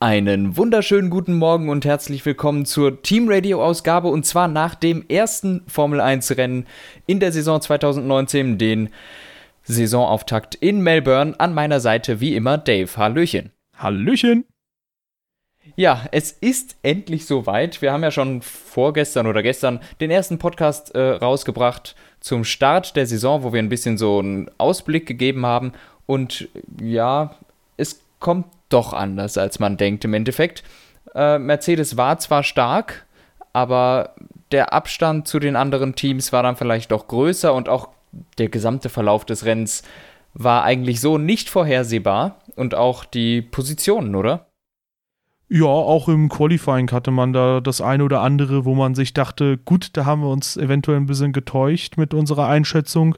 Einen wunderschönen guten Morgen und herzlich willkommen zur Team Radio Ausgabe, und zwar nach dem ersten Formel 1 Rennen in der Saison 2019, den Saisonauftakt in Melbourne. An meiner Seite wie immer Dave. Hallöchen. Hallöchen. Ja, es ist endlich soweit. Wir haben ja schon vorgestern oder gestern den ersten Podcast rausgebracht zum Start der Saison, wo wir ein bisschen so einen Ausblick gegeben haben, und ja, es kommt doch anders, als man denkt im Endeffekt. Mercedes war zwar stark, aber der Abstand zu den anderen Teams war dann vielleicht doch größer, und auch der gesamte Verlauf des Rennens war eigentlich so nicht vorhersehbar, und auch die Positionen, oder? Ja, auch im Qualifying hatte man da das eine oder andere, wo man sich dachte, gut, da haben wir uns eventuell ein bisschen getäuscht mit unserer Einschätzung.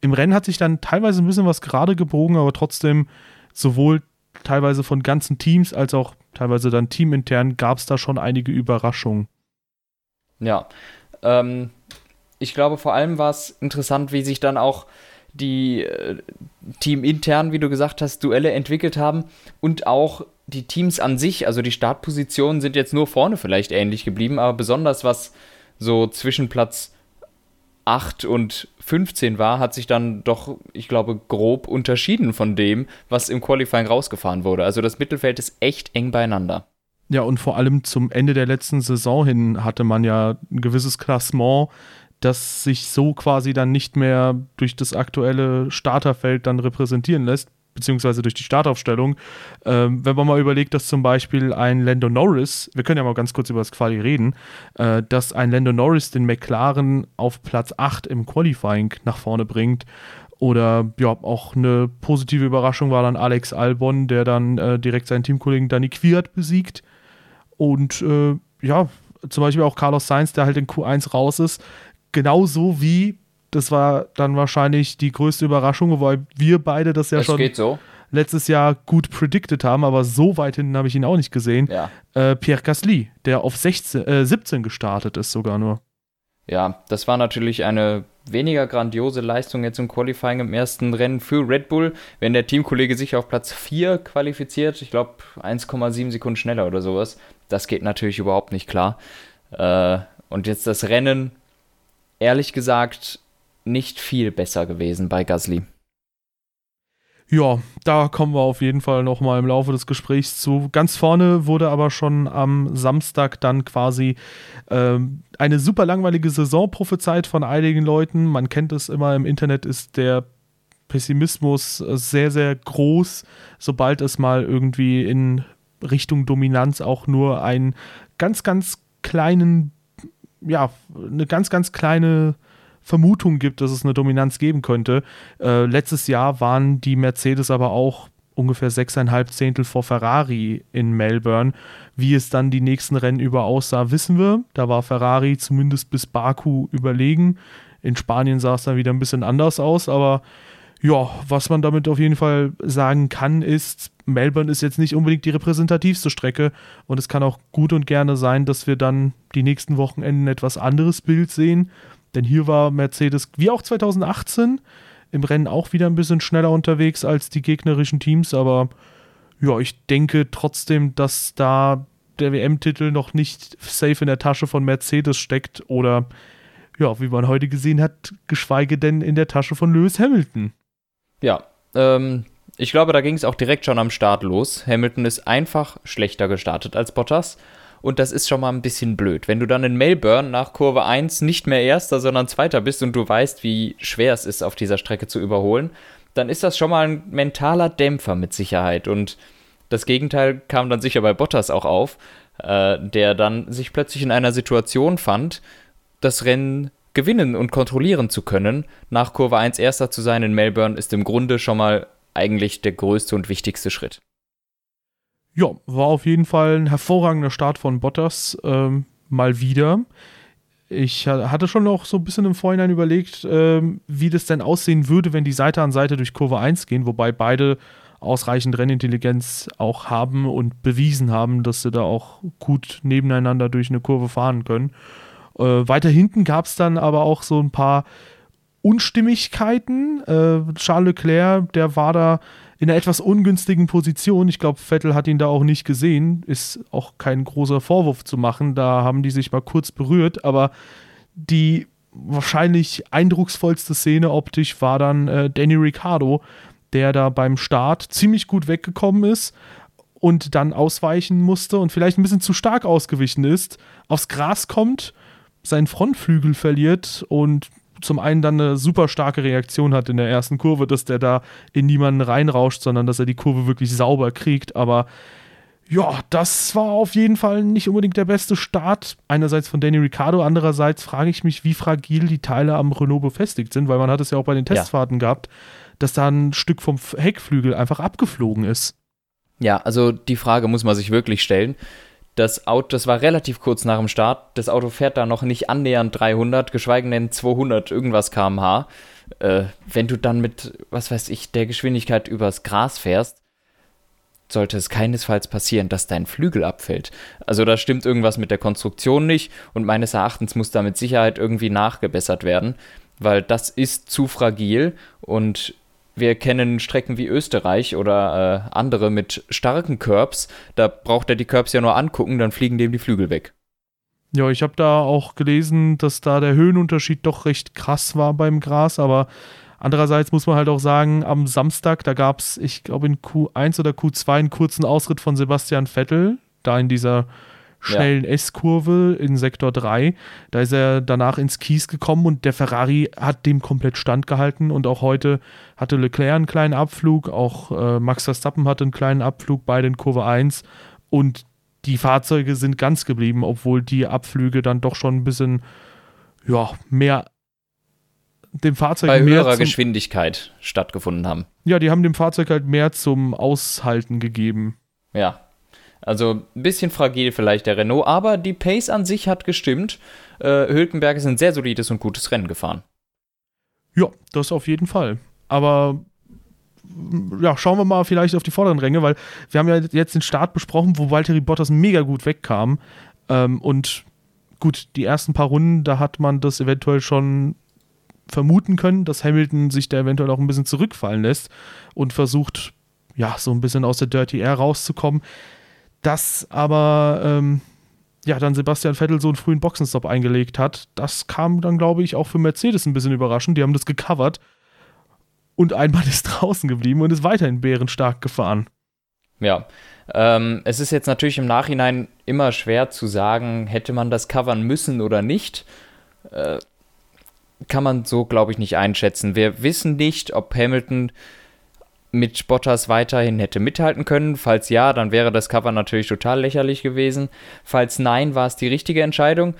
Im Rennen hat sich dann teilweise ein bisschen was gerade gebogen, aber trotzdem sowohl teilweise von ganzen Teams als auch teilweise dann teamintern gab es da schon einige Überraschungen. Ja, ich glaube, vor allem war es interessant, wie sich dann auch die teamintern, wie du gesagt hast, Duelle entwickelt haben, und auch die Teams an sich, also die Startpositionen sind jetzt nur vorne vielleicht ähnlich geblieben, aber besonders was so zwischen Platz 8 und 15 war, hat sich dann doch, ich glaube, grob unterschieden von dem, was im Qualifying rausgefahren wurde. Also das Mittelfeld ist echt eng beieinander. Ja, und vor allem zum Ende der letzten Saison hin hatte man ja ein gewisses Klassement, das sich so quasi dann nicht mehr durch das aktuelle Starterfeld dann repräsentieren lässt, beziehungsweise durch die Startaufstellung. Wenn man mal überlegt, dass zum Beispiel ein Lando Norris, wir können ja mal ganz kurz über das Quali reden, dass ein Lando Norris den McLaren auf Platz 8 im Qualifying nach vorne bringt. Oder ja, auch eine positive Überraschung war dann Alex Albon, der dann direkt seinen Teamkollegen Daniil Kvyat besiegt. Und ja, zum Beispiel auch Carlos Sainz, der halt in Q1 raus ist. Genauso wie, das war dann wahrscheinlich die größte Überraschung, weil wir beide das ja es schon geht so. Letztes Jahr gut predicted haben, aber so weit hinten habe ich ihn auch nicht gesehen. Ja. Pierre Gasly, der auf 17 gestartet ist sogar nur. Ja, das war natürlich eine weniger grandiose Leistung jetzt im Qualifying im ersten Rennen für Red Bull, wenn der Teamkollege sich auf Platz 4 qualifiziert. Ich glaube, 1,7 Sekunden schneller oder sowas. Das geht natürlich überhaupt nicht klar. Und jetzt das Rennen, ehrlich gesagt, nicht viel besser gewesen bei Gasly. Ja, da kommen wir auf jeden Fall nochmal im Laufe des Gesprächs zu. Ganz vorne wurde aber schon am Samstag dann quasi eine super langweilige Saison prophezeit von einigen Leuten. Man kennt es immer, im Internet ist der Pessimismus sehr, sehr groß, sobald es mal irgendwie in Richtung Dominanz auch nur einen ganz, ganz kleinen, ja, eine ganz, ganz kleine Vermutung gibt, dass es eine Dominanz geben könnte. Letztes Jahr waren die Mercedes aber auch ungefähr 6,5 Zehntel vor Ferrari in Melbourne. Wie es dann die nächsten Rennen über aussah, wissen wir. Da war Ferrari zumindest bis Baku überlegen. In Spanien sah es dann wieder ein bisschen anders aus, aber ja, was man damit auf jeden Fall sagen kann, ist, Melbourne ist jetzt nicht unbedingt die repräsentativste Strecke, und es kann auch gut und gerne sein, dass wir dann die nächsten Wochenenden etwas anderes Bild sehen. Denn hier war Mercedes, wie auch 2018, im Rennen auch wieder ein bisschen schneller unterwegs als die gegnerischen Teams. Aber ja, ich denke trotzdem, dass da der WM-Titel noch nicht safe in der Tasche von Mercedes steckt. Oder, ja, wie man heute gesehen hat, geschweige denn in der Tasche von Lewis Hamilton. Ja, ich glaube, da ging es auch direkt schon am Start los. Hamilton ist einfach schlechter gestartet als Bottas. Und das ist schon mal ein bisschen blöd. Wenn du dann in Melbourne nach Kurve 1 nicht mehr Erster, sondern Zweiter bist, und du weißt, wie schwer es ist, auf dieser Strecke zu überholen, dann ist das schon mal ein mentaler Dämpfer mit Sicherheit. Und das Gegenteil kam dann sicher bei Bottas auch auf, der dann sich plötzlich in einer Situation fand, das Rennen gewinnen und kontrollieren zu können. Nach Kurve 1 Erster zu sein in Melbourne ist im Grunde schon mal eigentlich der größte und wichtigste Schritt. Ja, war auf jeden Fall ein hervorragender Start von Bottas, mal wieder. Ich hatte schon noch so ein bisschen im Vorhinein überlegt, wie das denn aussehen würde, wenn die Seite an Seite durch Kurve 1 gehen, wobei beide ausreichend Rennintelligenz auch haben und bewiesen haben, dass sie da auch gut nebeneinander durch eine Kurve fahren können. Weiter hinten gab es dann aber auch so ein paar Unstimmigkeiten. Charles Leclerc, der war da in einer etwas ungünstigen Position. Ich glaube, Vettel hat ihn da auch nicht gesehen. Ist auch kein großer Vorwurf zu machen. Da haben die sich mal kurz berührt. Aber die wahrscheinlich eindrucksvollste Szene optisch war dann Daniel Ricciardo, der da beim Start ziemlich gut weggekommen ist und dann ausweichen musste und vielleicht ein bisschen zu stark ausgewichen ist, aufs Gras kommt, seinen Frontflügel verliert und zum einen dann eine super starke Reaktion hat in der ersten Kurve, dass der da in niemanden reinrauscht, sondern dass er die Kurve wirklich sauber kriegt. Aber ja, das war auf jeden Fall nicht unbedingt der beste Start. Einerseits von Daniel Ricciardo, andererseits frage ich mich, wie fragil die Teile am Renault befestigt sind, weil man hat es ja auch bei den Testfahrten gehabt, dass da ein Stück vom Heckflügel einfach abgeflogen ist. Ja, also die Frage muss man sich wirklich stellen. Das Auto, das war relativ kurz nach dem Start, das Auto fährt da noch nicht annähernd 300, geschweige denn 200 irgendwas km/h. Wenn du dann mit, was weiß ich, der Geschwindigkeit übers Gras fährst, sollte es keinesfalls passieren, dass dein Flügel abfällt. Also da stimmt irgendwas mit der Konstruktion nicht und meines Erachtens muss da mit Sicherheit irgendwie nachgebessert werden, weil das ist zu fragil und wir kennen Strecken wie Österreich oder andere mit starken Curbs. Da braucht er die Curbs ja nur angucken, dann fliegen dem die Flügel weg. Ja, ich habe da auch gelesen, dass da der Höhenunterschied doch recht krass war beim Gras. Aber andererseits muss man halt auch sagen, am Samstag, da gab es, ich glaube in Q1 oder Q2 einen kurzen Ausritt von Sebastian Vettel, da in dieser schnellen S-Kurve in Sektor 3. Da ist er danach ins Kies gekommen und der Ferrari hat dem komplett standgehalten und auch heute hatte Leclerc einen kleinen Abflug, auch Max Verstappen hatte einen kleinen Abflug, beide in Kurve 1 und die Fahrzeuge sind ganz geblieben, obwohl die Abflüge dann doch schon ein bisschen mehr dem Fahrzeug bei höherer Geschwindigkeit stattgefunden haben. Ja, die haben dem Fahrzeug halt mehr zum Aushalten gegeben. Ja. Also ein bisschen fragil vielleicht der Renault, aber die Pace an sich hat gestimmt. Hülkenberg ist ein sehr solides und gutes Rennen gefahren. Ja, das auf jeden Fall. Aber ja, schauen wir mal vielleicht auf die vorderen Ränge, weil wir haben ja jetzt den Start besprochen, wo Valtteri Bottas mega gut wegkam. Und gut, die ersten paar Runden, da hat man das eventuell schon vermuten können, dass Hamilton sich da eventuell auch ein bisschen zurückfallen lässt und versucht, ja, so ein bisschen aus der Dirty Air rauszukommen. Dass aber dann Sebastian Vettel so einen frühen Boxenstopp eingelegt hat, das kam dann, glaube ich, auch für Mercedes ein bisschen überraschend. Die haben das gecovert und ein Mann ist draußen geblieben und ist weiterhin bärenstark gefahren. Ja, es ist jetzt natürlich im Nachhinein immer schwer zu sagen, hätte man das covern müssen oder nicht. Kann man so, glaube ich, nicht einschätzen. Wir wissen nicht, ob Hamilton mit Bottas weiterhin hätte mithalten können. Falls ja, dann wäre das Cover natürlich total lächerlich gewesen. Falls nein, war es die richtige Entscheidung.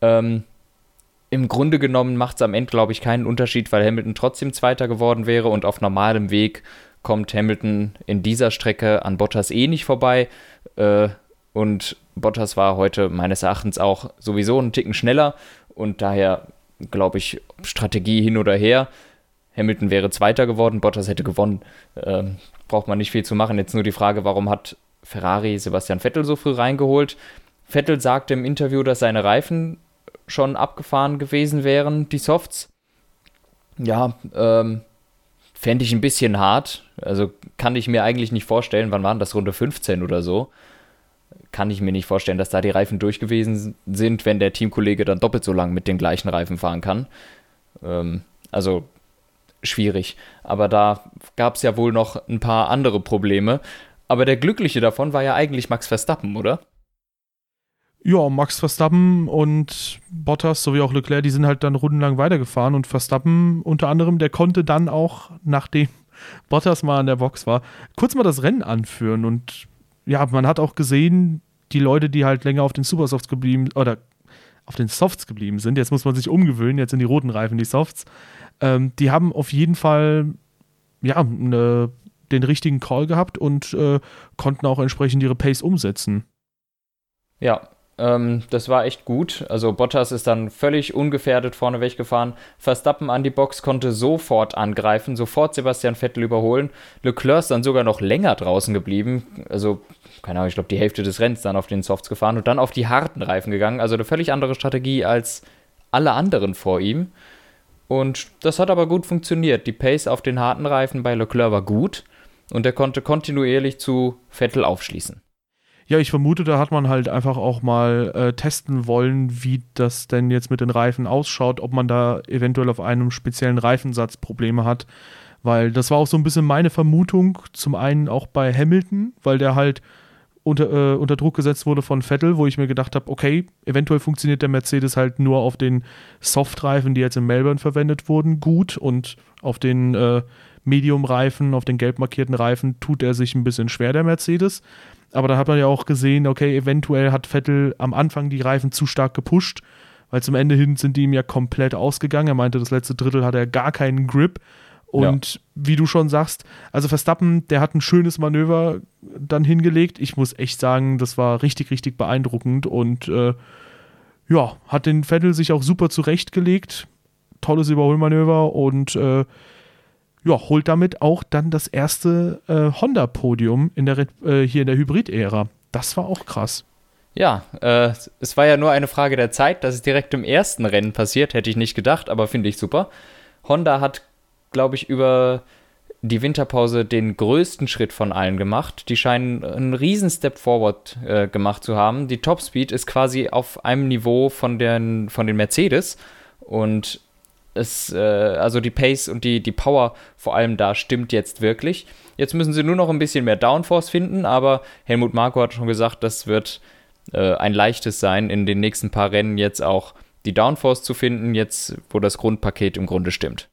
Im Grunde genommen macht es am Ende, glaube ich, keinen Unterschied, weil Hamilton trotzdem Zweiter geworden wäre und auf normalem Weg kommt Hamilton in dieser Strecke an Bottas eh nicht vorbei. Und Bottas war heute meines Erachtens auch sowieso einen Ticken schneller und daher, glaube ich, Strategie hin oder her, Hamilton wäre Zweiter geworden, Bottas hätte gewonnen. Braucht man nicht viel zu machen. Jetzt nur die Frage, warum hat Ferrari Sebastian Vettel so früh reingeholt? Vettel sagte im Interview, dass seine Reifen schon abgefahren gewesen wären, die Softs. Ja, fände ich ein bisschen hart. Also kann ich mir eigentlich nicht vorstellen, wann waren das, Runde 15 oder so? Kann ich mir nicht vorstellen, dass da die Reifen durch gewesen sind, wenn der Teamkollege dann doppelt so lang mit den gleichen Reifen fahren kann. Also schwierig, aber da gab es ja wohl noch ein paar andere Probleme, aber der Glückliche davon war ja eigentlich Max Verstappen, oder? Ja, Max Verstappen und Bottas sowie auch Leclerc, die sind halt dann rundenlang weitergefahren und Verstappen unter anderem, der konnte dann auch, nachdem Bottas mal an der Box war, kurz mal das Rennen anführen und ja, man hat auch gesehen, die Leute, die halt länger auf den Supersofts geblieben oder auf den Softs geblieben sind, jetzt muss man sich umgewöhnen, jetzt sind die roten Reifen die Softs, die haben auf jeden Fall den richtigen Call gehabt und konnten auch entsprechend ihre Pace umsetzen. Ja, das war echt gut. Also Bottas ist dann völlig ungefährdet vorne weggefahren. Verstappen an die Box, konnte sofort angreifen, sofort Sebastian Vettel überholen. Leclerc ist dann sogar noch länger draußen geblieben. Also, keine Ahnung, ich glaube die Hälfte des Rennens dann auf den Softs gefahren und dann auf die harten Reifen gegangen. Also eine völlig andere Strategie als alle anderen vor ihm. Und das hat aber gut funktioniert. Die Pace auf den harten Reifen bei Leclerc war gut. Und er konnte kontinuierlich zu Vettel aufschließen. Ja, ich vermute, da hat man halt einfach auch mal testen wollen, wie das denn jetzt mit den Reifen ausschaut, ob man da eventuell auf einem speziellen Reifensatz Probleme hat. Weil das war auch so ein bisschen meine Vermutung, zum einen auch bei Hamilton, weil der halt unter Druck gesetzt wurde von Vettel, wo ich mir gedacht habe, okay, eventuell funktioniert der Mercedes halt nur auf den Softreifen, die jetzt in Melbourne verwendet wurden, gut, und auf den Medium-Reifen, auf den gelb markierten Reifen tut er sich ein bisschen schwer, der Mercedes. Aber da hat man ja auch gesehen, okay, eventuell hat Vettel am Anfang die Reifen zu stark gepusht, weil zum Ende hin sind die ihm ja komplett ausgegangen. Er meinte, das letzte Drittel hat er gar keinen Grip. Und wie du schon sagst, also Verstappen, der hat ein schönes Manöver dann hingelegt. Ich muss echt sagen, das war richtig, richtig beeindruckend. Und hat den Vettel sich auch super zurechtgelegt. Tolles Überholmanöver und holt damit auch dann das erste Honda-Podium in der hier in der Hybrid-Ära. Das war auch krass. Ja, es war ja nur eine Frage der Zeit, dass es direkt im ersten Rennen passiert, hätte ich nicht gedacht, aber finde ich super. Honda hat, glaube ich, über die Winterpause den größten Schritt von allen gemacht. Die scheinen einen riesen Step Forward gemacht zu haben. Die Topspeed ist quasi auf einem Niveau von den Mercedes und also die Pace und die Power vor allem da stimmt jetzt wirklich. Jetzt müssen sie nur noch ein bisschen mehr Downforce finden, aber Helmut Marko hat schon gesagt, das wird ein leichtes sein, in den nächsten paar Rennen jetzt auch die Downforce zu finden, jetzt wo das Grundpaket im Grunde stimmt.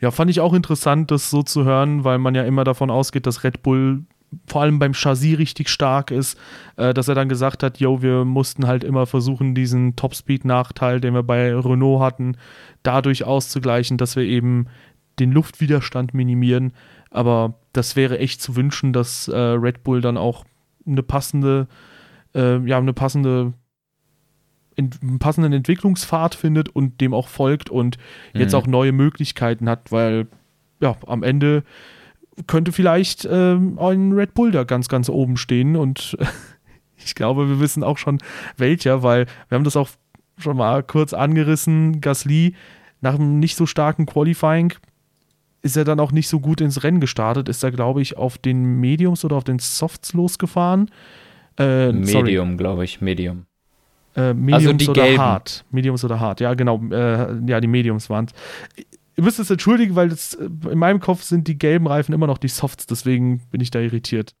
Ja, fand ich auch interessant, das so zu hören, weil man ja immer davon ausgeht, dass Red Bull vor allem beim Chassis richtig stark ist, dass er dann gesagt hat, yo, wir mussten halt immer versuchen, diesen Topspeed-Nachteil, den wir bei Renault hatten, dadurch auszugleichen, dass wir eben den Luftwiderstand minimieren. Aber das wäre echt zu wünschen, dass Red Bull dann auch einen passenden Entwicklungspfad findet und dem auch folgt und jetzt auch neue Möglichkeiten hat, weil ja, am Ende könnte vielleicht ein Red Bull da ganz, ganz oben stehen und ich glaube, wir wissen auch schon welcher, weil wir haben das auch schon mal kurz angerissen. Gasly, nach einem nicht so starken Qualifying ist er dann auch nicht so gut ins Rennen gestartet, ist er, glaube ich, auf den Mediums oder auf den Softs losgefahren. Medium. Mediums, also die oder gelben. Hard. Mediums oder hart, ja genau, die Mediums waren es. Ihr müsst es entschuldigen, weil das, in meinem Kopf sind die gelben Reifen immer noch die Softs, deswegen bin ich da irritiert.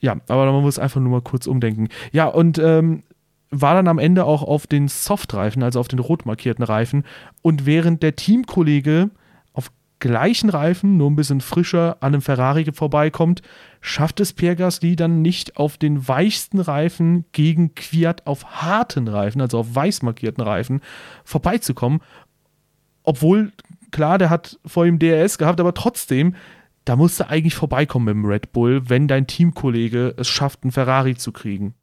Ja, aber man muss einfach nur mal kurz umdenken. Ja, und war dann am Ende auch auf den Softreifen, also auf den rot markierten Reifen. Und während der Teamkollege auf gleichen Reifen, nur ein bisschen frischer, an einem Ferrari vorbeikommt, schafft es Pierre Gasly dann nicht auf den weichsten Reifen gegen Kvyat auf harten Reifen, also auf weiß markierten Reifen, vorbeizukommen. Obwohl, klar, der hat vor ihm DRS gehabt, aber trotzdem, da musst du eigentlich vorbeikommen mit dem Red Bull, wenn dein Teamkollege es schafft, einen Ferrari zu kriegen.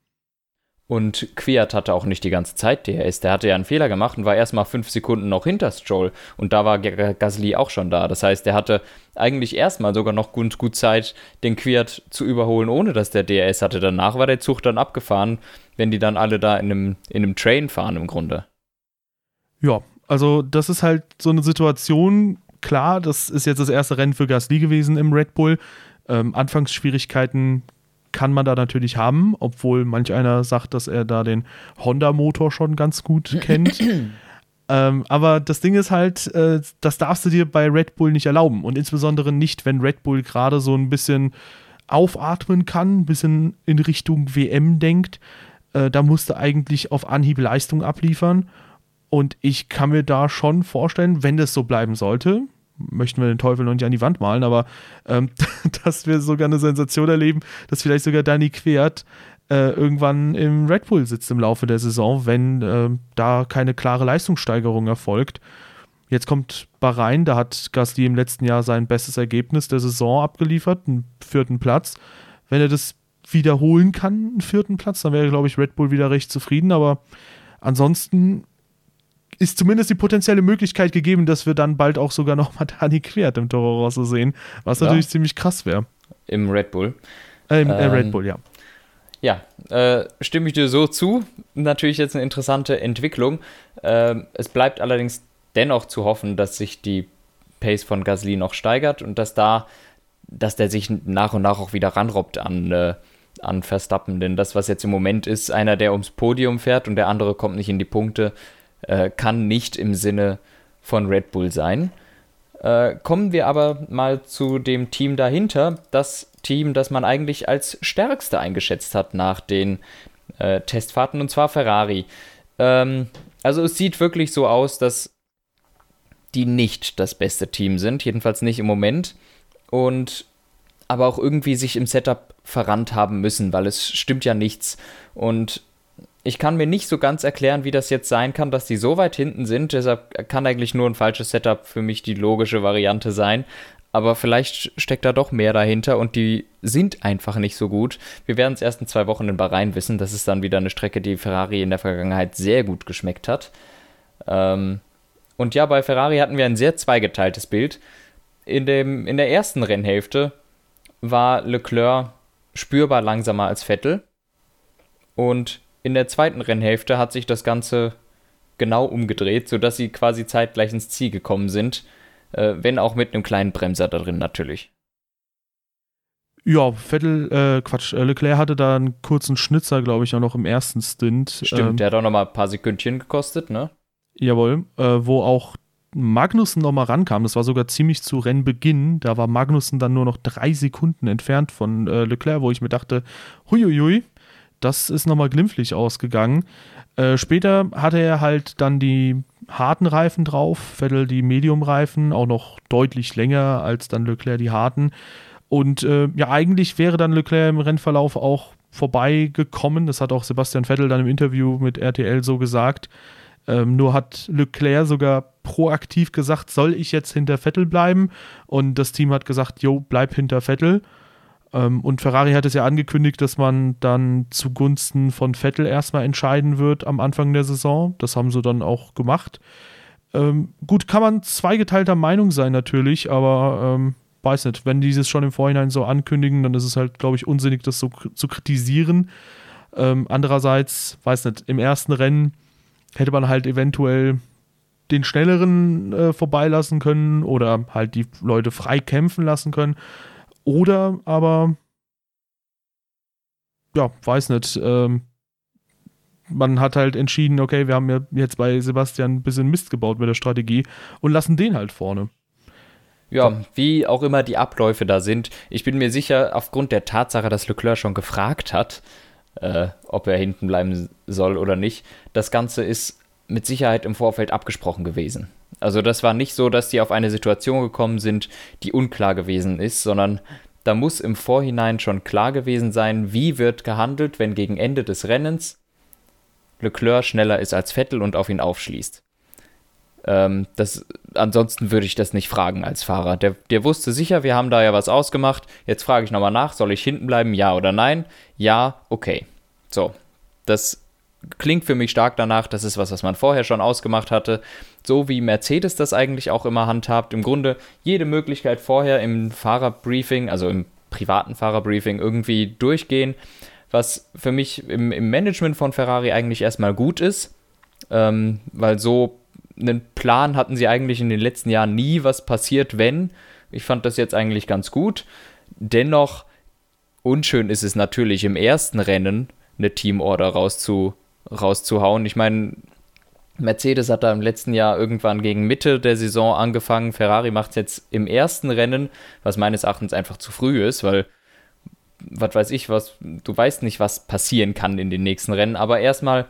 Und Kvyat hatte auch nicht die ganze Zeit DRS. Der hatte ja einen Fehler gemacht und war erstmal 5 Sekunden noch hinter Stroll. Und da war Gasly auch schon da. Das heißt, der hatte eigentlich erstmal sogar noch gut Zeit, den Kvyat zu überholen, ohne dass der DRS hatte. Danach war der Zug dann abgefahren, wenn die dann alle da in einem Train fahren im Grunde. Ja. Also das ist halt so eine Situation, klar, das ist jetzt das erste Rennen für Gasly gewesen im Red Bull. Anfangsschwierigkeiten kann man da natürlich haben, obwohl manch einer sagt, dass er da den Honda-Motor schon ganz gut kennt. Aber das Ding ist halt, das darfst du dir bei Red Bull nicht erlauben und insbesondere nicht, wenn Red Bull gerade so ein bisschen aufatmen kann, ein bisschen in Richtung WM denkt. Da musst du eigentlich auf Anhieb Leistung abliefern. Und ich kann mir da schon vorstellen, wenn das so bleiben sollte, möchten wir den Teufel noch nicht an die Wand malen, aber dass wir sogar eine Sensation erleben, dass vielleicht sogar Daniil Kvyat irgendwann im Red Bull sitzt im Laufe der Saison, wenn da keine klare Leistungssteigerung erfolgt. Jetzt kommt Bahrain, da hat Gasly im letzten Jahr sein bestes Ergebnis der Saison abgeliefert, einen 4. Platz. Wenn er das wiederholen kann, einen 4. Platz, dann wäre, glaube ich, Red Bull wieder recht zufrieden, aber ansonsten ist zumindest die potenzielle Möglichkeit gegeben, dass wir dann bald auch sogar nochmal Daniil Kvyat im Toro Rosso sehen, was natürlich ziemlich krass wäre. Im Red Bull. Red Bull, ja. Ja, stimme ich dir so zu. Natürlich jetzt eine interessante Entwicklung. Es bleibt allerdings dennoch zu hoffen, dass sich die Pace von Gasly noch steigert und dass da dass der sich nach und nach auch wieder ranrobbt an Verstappen. Denn das, was jetzt im Moment ist, einer, der ums Podium fährt und der andere kommt nicht in die Punkte, kann nicht im Sinne von Red Bull sein. Kommen wir aber mal zu dem Team dahinter. Das Team, das man eigentlich als stärkste eingeschätzt hat nach den Testfahrten, und zwar Ferrari. Also es sieht wirklich so aus, dass die nicht das beste Team sind, jedenfalls nicht im Moment. Und aber auch irgendwie sich im Setup verrannt haben müssen, weil es stimmt ja nichts. Und ich kann mir nicht so ganz erklären, wie das jetzt sein kann, dass die so weit hinten sind. Deshalb kann eigentlich nur ein falsches Setup für mich die logische Variante sein. Aber vielleicht steckt da doch mehr dahinter und die sind einfach nicht so gut. Wir werden es erst in 2 Wochen in Bahrain wissen. Das ist dann wieder eine Strecke, die Ferrari in der Vergangenheit sehr gut geschmeckt hat. Und ja, bei Ferrari hatten wir ein sehr zweigeteiltes Bild. In der ersten Rennhälfte war Leclerc spürbar langsamer als Vettel. Und in der zweiten Rennhälfte hat sich das Ganze genau umgedreht, sodass sie quasi zeitgleich ins Ziel gekommen sind. Wenn auch mit einem kleinen Bremser da drin natürlich. Ja, Leclerc hatte da einen kurzen Schnitzer, glaube ich, auch noch im ersten Stint. Stimmt, der hat auch noch mal ein paar Sekündchen gekostet, ne? Jawohl, wo auch Magnussen nochmal rankam. Das war sogar ziemlich zu Rennbeginn. Da war Magnussen dann nur noch 3 Sekunden entfernt von Leclerc, wo ich mir dachte, huiuiui, das ist nochmal glimpflich ausgegangen. Später hatte er halt dann die harten Reifen drauf, Vettel die Medium-Reifen, auch noch deutlich länger als dann Leclerc die harten. Und ja, eigentlich wäre dann Leclerc im Rennverlauf auch vorbeigekommen. Das hat auch Sebastian Vettel dann im Interview mit RTL so gesagt. Nur hat Leclerc sogar proaktiv gesagt, soll ich jetzt hinter Vettel bleiben? Und das Team hat gesagt, jo, bleib hinter Vettel. Und Ferrari hat es ja angekündigt, dass man dann zugunsten von Vettel erstmal entscheiden wird am Anfang der Saison. Das haben sie dann auch gemacht. Gut, kann man zweigeteilter Meinung sein natürlich, aber weiß nicht, wenn die es schon im Vorhinein so ankündigen, dann ist es halt, glaube ich, unsinnig, das so zu kritisieren. Andererseits, weiß nicht, im ersten Rennen hätte man halt eventuell den Schnelleren vorbeilassen können oder halt die Leute frei kämpfen lassen können. Oder aber, ja, weiß nicht, man hat halt entschieden, okay, wir haben ja jetzt bei Sebastian ein bisschen Mist gebaut mit der Strategie und lassen den halt vorne. Ja, wie auch immer die Abläufe da sind. Ich bin mir sicher, aufgrund der Tatsache, dass Leclerc schon gefragt hat, ob er hinten bleiben soll oder nicht, das Ganze ist mit Sicherheit im Vorfeld abgesprochen gewesen. Also das war nicht so, dass die auf eine Situation gekommen sind, die unklar gewesen ist, sondern da muss im Vorhinein schon klar gewesen sein, wie wird gehandelt, wenn gegen Ende des Rennens Leclerc schneller ist als Vettel und auf ihn aufschließt. Ansonsten würde ich das nicht fragen als Fahrer. Der wusste sicher, wir haben da ja was ausgemacht. Jetzt frage ich nochmal nach, soll ich hinten bleiben, ja oder nein? Ja, okay. So, das klingt für mich stark danach, das ist was man vorher schon ausgemacht hatte. So wie Mercedes das eigentlich auch immer handhabt. Im Grunde jede Möglichkeit vorher im Fahrerbriefing, also im privaten Fahrerbriefing irgendwie durchgehen, was für mich im Management von Ferrari eigentlich erstmal gut ist, weil so einen Plan hatten sie eigentlich in den letzten Jahren nie, was passiert, wenn. Ich fand das jetzt eigentlich ganz gut. Dennoch, unschön ist es natürlich im ersten Rennen, eine Teamorder rauszuhauen. Ich meine, Mercedes hat da im letzten Jahr irgendwann gegen Mitte der Saison angefangen. Ferrari macht es jetzt im ersten Rennen, was meines Erachtens einfach zu früh ist, weil, du weißt nicht, was passieren kann in den nächsten Rennen. Aber erstmal,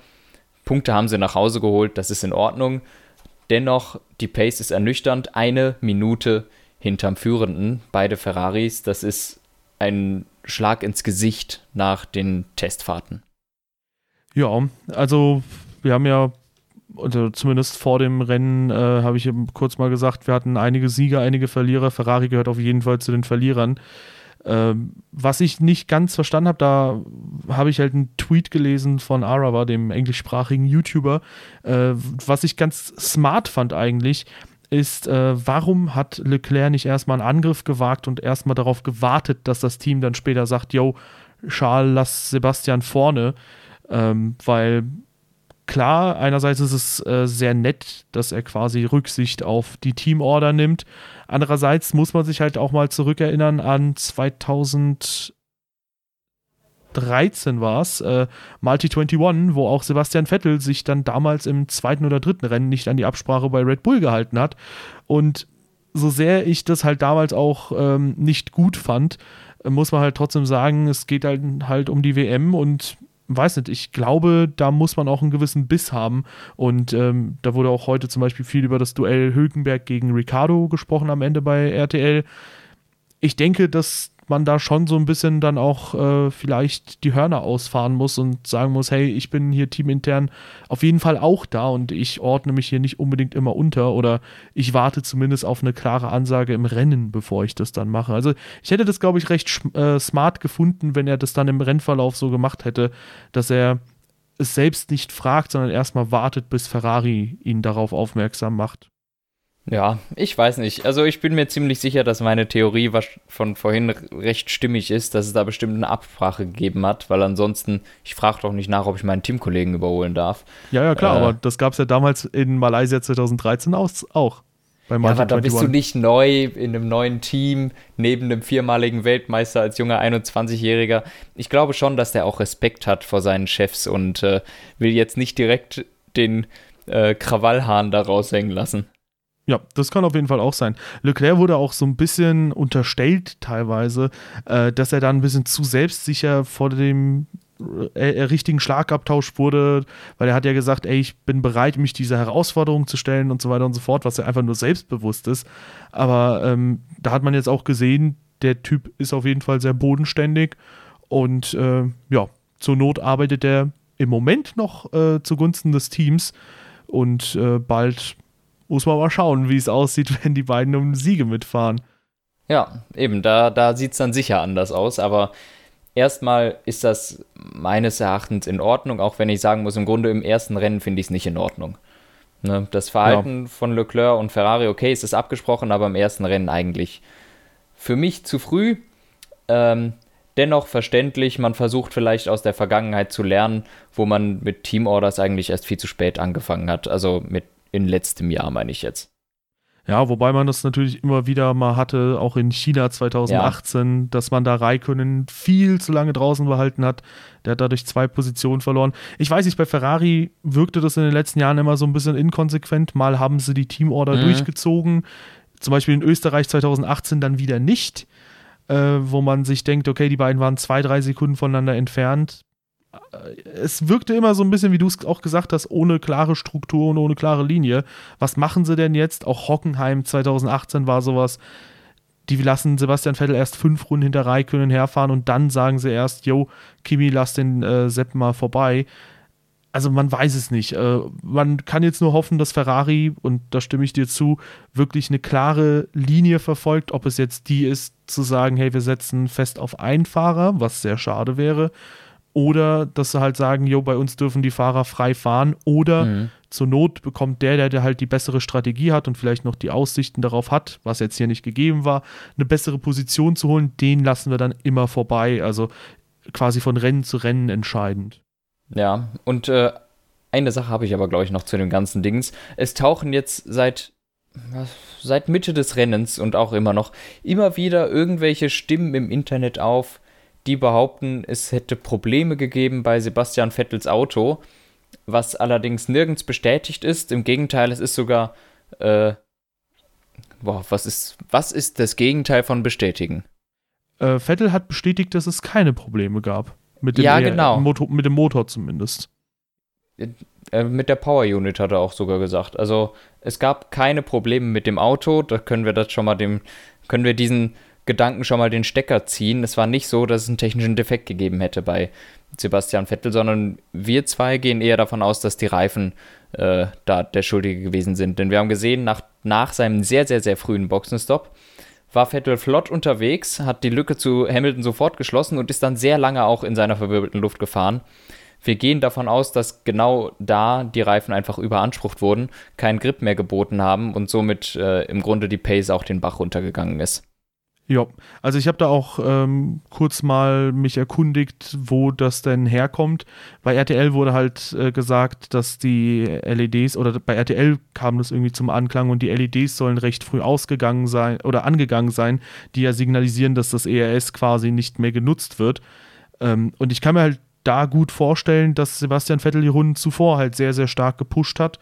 Punkte haben sie nach Hause geholt, das ist in Ordnung. Dennoch, die Pace ist ernüchternd. 1 Minute hinterm Führenden, beide Ferraris. Das ist ein Schlag ins Gesicht nach den Testfahrten. Ja, also wir haben ja, oder zumindest vor dem Rennen, habe ich eben kurz mal gesagt, wir hatten einige Sieger, einige Verlierer. Ferrari gehört auf jeden Fall zu den Verlierern. Was ich nicht ganz verstanden habe, da habe ich halt einen Tweet gelesen von Araba, dem englischsprachigen YouTuber. Was ich ganz smart fand eigentlich, ist, warum hat Leclerc nicht erstmal einen Angriff gewagt und erstmal darauf gewartet, dass das Team dann später sagt, yo, Charles, lass Sebastian vorne, weil klar, einerseits ist es sehr nett, dass er quasi Rücksicht auf die Teamorder nimmt. Andererseits muss man sich halt auch mal zurückerinnern an 2013 war es, Multi-21, wo auch Sebastian Vettel sich dann damals im zweiten oder dritten Rennen nicht an die Absprache bei Red Bull gehalten hat. Und so sehr ich das halt damals auch nicht gut fand, muss man halt trotzdem sagen, es geht halt um die WM und weiß nicht, ich glaube, da muss man auch einen gewissen Biss haben und da wurde auch heute zum Beispiel viel über das Duell Hülkenberg gegen Ricciardo gesprochen am Ende bei RTL. Ich denke, dass man da schon so ein bisschen dann auch vielleicht die Hörner ausfahren muss und sagen muss, hey, ich bin hier teamintern auf jeden Fall auch da und ich ordne mich hier nicht unbedingt immer unter oder ich warte zumindest auf eine klare Ansage im Rennen, bevor ich das dann mache. Also ich hätte das, glaube ich, recht smart gefunden, wenn er das dann im Rennverlauf so gemacht hätte, dass er es selbst nicht fragt, sondern erstmal wartet, bis Ferrari ihn darauf aufmerksam macht. Ja, ich weiß nicht. Also ich bin mir ziemlich sicher, dass meine Theorie von vorhin recht stimmig ist, dass es da bestimmt eine Absprache gegeben hat, weil ansonsten, ich frage doch nicht nach, ob ich meinen Teamkollegen überholen darf. Ja, klar, aber das gab es ja damals in Malaysia 2013 auch. Ja, aber da bist du nicht neu in einem neuen Team, neben einem viermaligen Weltmeister als junger 21-Jähriger. Ich glaube schon, dass der auch Respekt hat vor seinen Chefs und will jetzt nicht direkt den Krawallhahn da raushängen lassen. Ja, das kann auf jeden Fall auch sein. Leclerc wurde auch so ein bisschen unterstellt teilweise, dass er dann ein bisschen zu selbstsicher vor dem richtigen Schlagabtausch wurde, weil er hat ja gesagt, ey, ich bin bereit, mich dieser Herausforderung zu stellen und so weiter und so fort, was ja einfach nur selbstbewusst ist. Aber da hat man jetzt auch gesehen, der Typ ist auf jeden Fall sehr bodenständig und ja, zur Not arbeitet er im Moment noch zugunsten des Teams und bald muss man mal schauen, wie es aussieht, wenn die beiden um Siege mitfahren. Ja, eben, da sieht es dann sicher anders aus, aber erstmal ist das meines Erachtens in Ordnung, auch wenn ich sagen muss, im Grunde im ersten Rennen finde ich es nicht in Ordnung. Ne, das Verhalten von Leclerc und Ferrari, okay, es ist abgesprochen, aber im ersten Rennen eigentlich für mich zu früh. Dennoch verständlich, man versucht vielleicht aus der Vergangenheit zu lernen, wo man mit Teamorders eigentlich erst viel zu spät angefangen hat, also mit in letztem Jahr, meine ich jetzt. Ja, wobei man das natürlich immer wieder mal hatte, auch in China 2018, dass man da Räikkönen viel zu lange draußen behalten hat. Der hat dadurch 2 Positionen verloren. Ich weiß nicht, bei Ferrari wirkte das in den letzten Jahren immer so ein bisschen inkonsequent. Mal haben sie die Teamorder durchgezogen, zum Beispiel in Österreich 2018 dann wieder nicht, wo man sich denkt, okay, die beiden waren 2-3 Sekunden voneinander entfernt. Es wirkte immer so ein bisschen, wie du es auch gesagt hast, ohne klare Struktur und ohne klare Linie. Was machen sie denn jetzt? Auch Hockenheim 2018 war sowas, die lassen Sebastian Vettel erst 5 Runden hinter Räikkönen herfahren und dann sagen sie erst, yo, Kimi, lass den Sepp mal vorbei. Also man weiß es nicht. Man kann jetzt nur hoffen, dass Ferrari, und da stimme ich dir zu, wirklich eine klare Linie verfolgt, ob es jetzt die ist, zu sagen, hey, wir setzen fest auf einen Fahrer, was sehr schade wäre, oder dass sie halt sagen, jo, bei uns dürfen die Fahrer frei fahren, oder zur Not bekommt der halt die bessere Strategie hat und vielleicht noch die Aussichten darauf hat, was jetzt hier nicht gegeben war, eine bessere Position zu holen, den lassen wir dann immer vorbei, also quasi von Rennen zu Rennen entscheidend. Ja, und eine Sache habe ich aber, glaube ich, noch zu dem ganzen Dings. Es tauchen jetzt seit Mitte des Rennens und auch immer wieder irgendwelche Stimmen im Internet auf, die behaupten, es hätte Probleme gegeben bei Sebastian Vettels Auto, was allerdings nirgends bestätigt ist. Im Gegenteil, es ist sogar, was ist das Gegenteil von bestätigen? Vettel hat bestätigt, dass es keine Probleme gab. Mit dem Motor zumindest. Mit der Power Unit hat er auch sogar gesagt. Also es gab keine Probleme mit dem Auto, da können wir diesen Gedanken schon mal den Stecker ziehen. Es war nicht so, dass es einen technischen Defekt gegeben hätte bei Sebastian Vettel, sondern wir zwei gehen eher davon aus, dass die Reifen da der Schuldige gewesen sind. Denn wir haben gesehen, nach seinem sehr, sehr, sehr frühen Boxenstopp war Vettel flott unterwegs, hat die Lücke zu Hamilton sofort geschlossen und ist dann sehr lange auch in seiner verwirbelten Luft gefahren. Wir gehen davon aus, dass genau da die Reifen einfach überansprucht wurden, keinen Grip mehr geboten haben und somit im Grunde die Pace auch den Bach runtergegangen ist. Ja, also ich habe da auch kurz mal mich erkundigt, wo das denn herkommt. Bei RTL wurde halt gesagt, dass die LEDs, oder bei RTL kam das irgendwie zum Anklang, und die LEDs sollen recht früh ausgegangen sein oder angegangen sein, die ja signalisieren, dass das ERS quasi nicht mehr genutzt wird. Und ich kann mir halt da gut vorstellen, dass Sebastian Vettel die Runden zuvor halt sehr, sehr stark gepusht hat.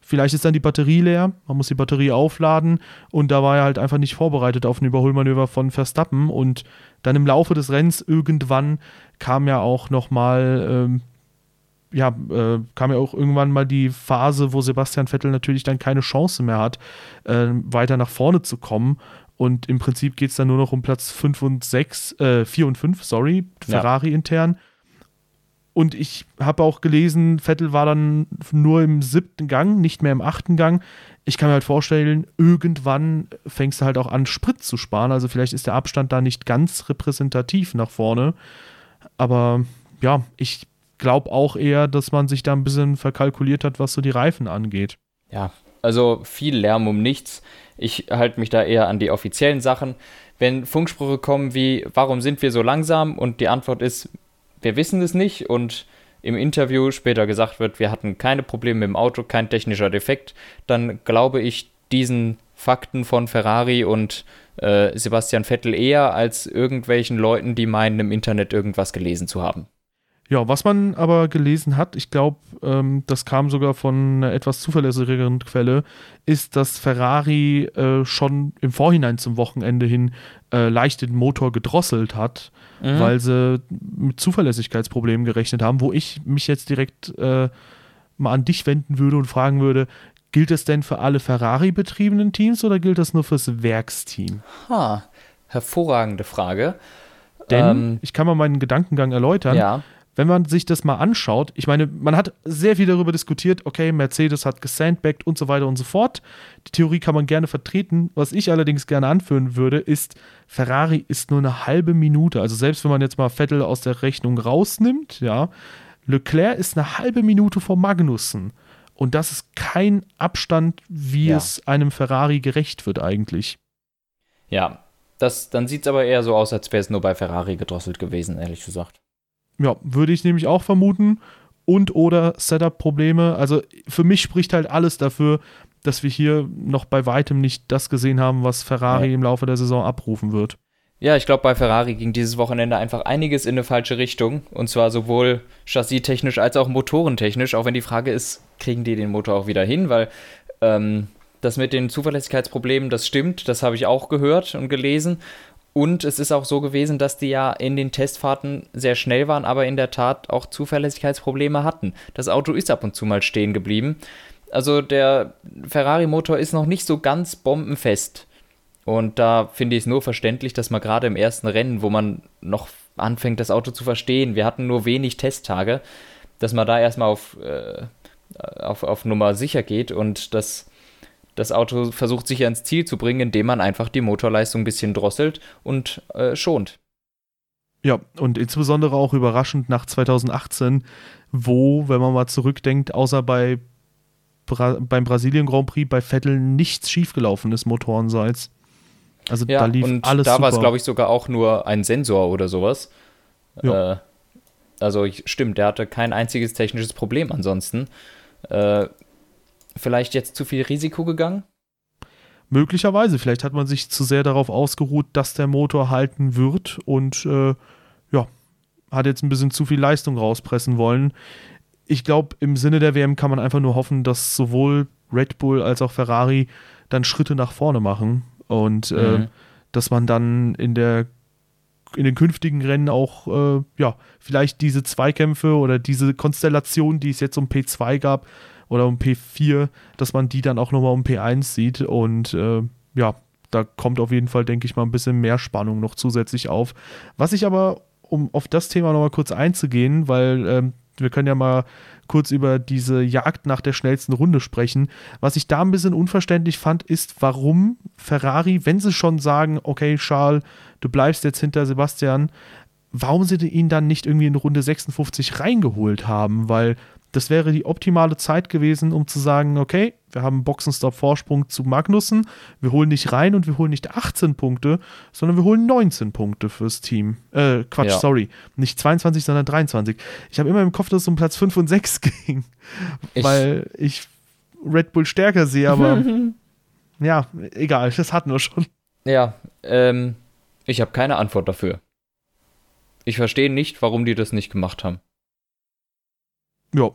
Vielleicht ist dann die Batterie leer, man muss die Batterie aufladen, und da war er halt einfach nicht vorbereitet auf ein Überholmanöver von Verstappen, und dann im Laufe des Rennens irgendwann kam ja auch irgendwann mal die Phase, wo Sebastian Vettel natürlich dann keine Chance mehr hat, weiter nach vorne zu kommen, und im Prinzip geht es dann nur noch um Platz 4 und 5, Ferrari intern. Und ich habe auch gelesen, Vettel war dann nur im 7. Gang, nicht mehr im 8. Gang. Ich kann mir halt vorstellen, irgendwann fängst du halt auch an, Sprit zu sparen. Also vielleicht ist der Abstand da nicht ganz repräsentativ nach vorne. Aber ja, ich glaube auch eher, dass man sich da ein bisschen verkalkuliert hat, was so die Reifen angeht. Ja, also viel Lärm um nichts. Ich halte mich da eher an die offiziellen Sachen. Wenn Funksprüche kommen wie, warum sind wir so langsam? Und die Antwort ist, wir wissen es nicht, und im Interview später gesagt wird, wir hatten keine Probleme mit dem Auto, kein technischer Defekt, dann glaube ich diesen Fakten von Ferrari und Sebastian Vettel eher als irgendwelchen Leuten, die meinen, im Internet irgendwas gelesen zu haben. Ja, was man aber gelesen hat, ich glaube, das kam sogar von einer etwas zuverlässigeren Quelle, ist, dass Ferrari schon im Vorhinein zum Wochenende hin leicht den Motor gedrosselt hat, weil sie mit Zuverlässigkeitsproblemen gerechnet haben, wo ich mich jetzt direkt mal an dich wenden würde und fragen würde, gilt das denn für alle Ferrari-betriebenen Teams oder gilt das nur fürs Werksteam? Hervorragende Frage. Denn ich kann mal meinen Gedankengang erläutern. Ja. Wenn man sich das mal anschaut, ich meine, man hat sehr viel darüber diskutiert, okay, Mercedes hat gesandbagged und so weiter und so fort. Die Theorie kann man gerne vertreten. Was ich allerdings gerne anführen würde, ist, Ferrari ist nur eine halbe Minute. Also selbst wenn man jetzt mal Vettel aus der Rechnung rausnimmt, ja, Leclerc ist eine halbe Minute vor Magnussen. Und das ist kein Abstand, wie es einem Ferrari gerecht wird eigentlich. Ja, dann sieht es aber eher so aus, als wäre es nur bei Ferrari gedrosselt gewesen, ehrlich gesagt. Ja, würde ich nämlich auch vermuten. Und oder Setup-Probleme. Also für mich spricht halt alles dafür, dass wir hier noch bei weitem nicht das gesehen haben, was Ferrari im Laufe der Saison abrufen wird. Ja, ich glaube, bei Ferrari ging dieses Wochenende einfach einiges in eine falsche Richtung. Und zwar sowohl chassis-technisch als auch motorentechnisch. Auch wenn die Frage ist, kriegen die den Motor auch wieder hin? Weil das mit den Zuverlässigkeitsproblemen, das stimmt. Das habe ich auch gehört und gelesen. Und es ist auch so gewesen, dass die ja in den Testfahrten sehr schnell waren, aber in der Tat auch Zuverlässigkeitsprobleme hatten. Das Auto ist ab und zu mal stehen geblieben. Also der Ferrari-Motor ist noch nicht so ganz bombenfest. Und da finde ich es nur verständlich, dass man gerade im ersten Rennen, wo man noch anfängt, das Auto zu verstehen, wir hatten nur wenig Testtage, dass man da erstmal auf Nummer sicher geht und das Auto versucht, sich ans Ziel zu bringen, indem man einfach die Motorleistung ein bisschen drosselt und schont. Ja, und insbesondere auch überraschend nach 2018, wo, wenn man mal zurückdenkt, außer bei beim Brasilien Grand Prix bei Vettel nichts schiefgelaufen ist motorenseits. Also ja, da lief alles super. Ja, und da war es, glaube ich, sogar auch nur ein Sensor oder sowas. Ja. Stimmt, der hatte kein einziges technisches Problem ansonsten. Vielleicht jetzt zu viel Risiko gegangen? Möglicherweise. Vielleicht hat man sich zu sehr darauf ausgeruht, dass der Motor halten wird und hat jetzt ein bisschen zu viel Leistung rauspressen wollen. Ich glaube, im Sinne der WM kann man einfach nur hoffen, dass sowohl Red Bull als auch Ferrari dann Schritte nach vorne machen und dass man dann in den künftigen Rennen auch vielleicht diese Zweikämpfe oder diese Konstellation, die es jetzt um P2 gab, oder um P4, dass man die dann auch nochmal um P1 sieht und da kommt auf jeden Fall, denke ich mal, ein bisschen mehr Spannung noch zusätzlich auf. Was ich aber, um auf das Thema nochmal kurz einzugehen, weil wir können ja mal kurz über diese Jagd nach der schnellsten Runde sprechen. Was ich da ein bisschen unverständlich fand, ist, warum Ferrari, wenn sie schon sagen, okay, Charles, du bleibst jetzt hinter Sebastian, warum sie ihn dann nicht irgendwie in Runde 56 reingeholt haben, weil das wäre die optimale Zeit gewesen, um zu sagen, okay, Wir haben Boxenstopp-Vorsprung zu Magnussen. Wir holen nicht rein und wir holen nicht 18 Punkte, sondern wir holen 19 Punkte fürs Team. Sorry. Nicht 22, sondern 23. Ich habe immer im Kopf, dass es um Platz 5 und 6 ging, weil ich Red Bull stärker sehe, aber ja, egal, das hatten wir schon. Ja, ich habe keine Antwort dafür. Ich verstehe nicht, warum die das nicht gemacht haben. Ja.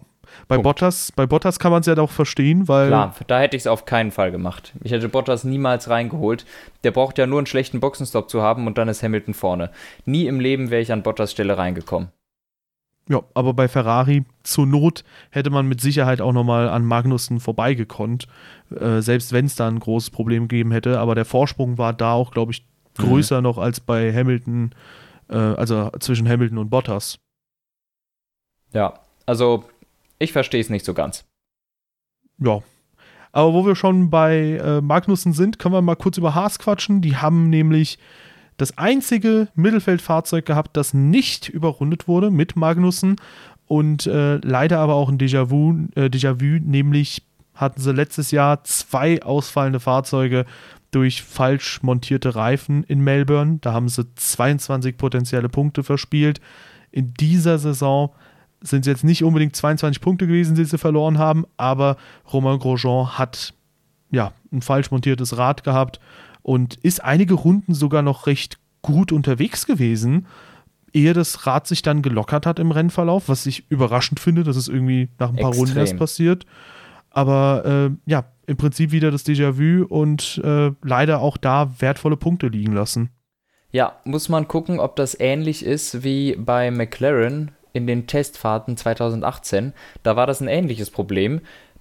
Bei Bottas kann man es ja auch verstehen, weil... Klar, da hätte ich es auf keinen Fall gemacht. Ich hätte Bottas niemals reingeholt. Der braucht ja nur einen schlechten Boxenstopp zu haben und dann ist Hamilton vorne. Nie im Leben wäre ich an Bottas Stelle reingekommen. Ja, aber bei Ferrari zur Not hätte man mit Sicherheit auch nochmal an Magnussen vorbeigekonnt. Selbst wenn es da ein großes Problem gegeben hätte. Aber der Vorsprung war da auch, glaube ich, größer noch als bei Hamilton, also zwischen Hamilton und Bottas. Ja, also... Ich verstehe es nicht so ganz. Ja, aber wo wir schon bei Magnussen sind, können wir mal kurz über Haas quatschen. Die haben nämlich das einzige Mittelfeldfahrzeug gehabt, das nicht überrundet wurde mit Magnussen und leider aber auch ein Déjà-vu, nämlich hatten sie letztes Jahr 2 ausfallende Fahrzeuge durch falsch montierte Reifen in Melbourne. Da haben sie 22 potenzielle Punkte verspielt. In dieser Saison sind es jetzt nicht unbedingt 22 Punkte gewesen, die sie verloren haben, aber Romain Grosjean hat ja ein falsch montiertes Rad gehabt und ist einige Runden sogar noch recht gut unterwegs gewesen, ehe das Rad sich dann gelockert hat im Rennverlauf, was ich überraschend finde, dass es irgendwie nach ein paar Runden erst passiert. Aber ja, im Prinzip wieder das Déjà-vu und leider auch da wertvolle Punkte liegen lassen. Ja, muss man gucken, ob das ähnlich ist wie bei McLaren in den Testfahrten 2018, da war das ein ähnliches Problem.